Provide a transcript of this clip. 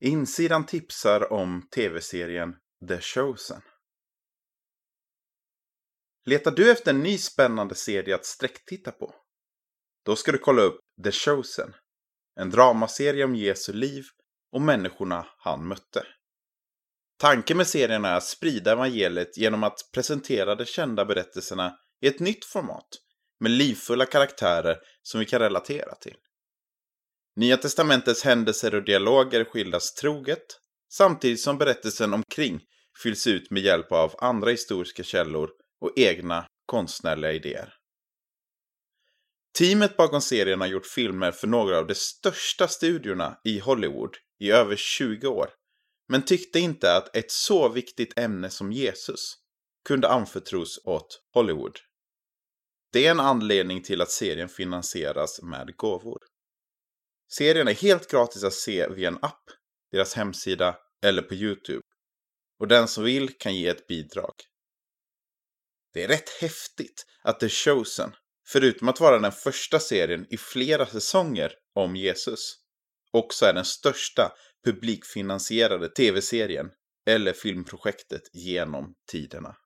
Insidan tipsar om tv-serien The Chosen. Letar du efter en ny spännande serie att sträcktitta på? Då ska du kolla upp The Chosen, en dramaserie om Jesu liv och människorna han mötte. Tanken med serien är att sprida evangeliet genom att presentera de kända berättelserna i ett nytt format med livfulla karaktärer som vi kan relatera till. Nya testamentets händelser och dialoger skildras troget, samtidigt som berättelsen omkring fylls ut med hjälp av andra historiska källor och egna konstnärliga idéer. Teamet bakom serien har gjort filmer för några av de största studiorna i Hollywood i över 20 år, men tyckte inte att ett så viktigt ämne som Jesus kunde anförtros åt Hollywood. Det är en anledning till att serien finansieras med gåvor. Serien är helt gratis att se via en app, deras hemsida eller på YouTube. Och den som vill kan ge ett bidrag. Det är rätt häftigt att The Chosen, förutom att vara den första serien i flera säsonger om Jesus, också är den största publikfinansierade tv-serien eller filmprojektet genom tiderna.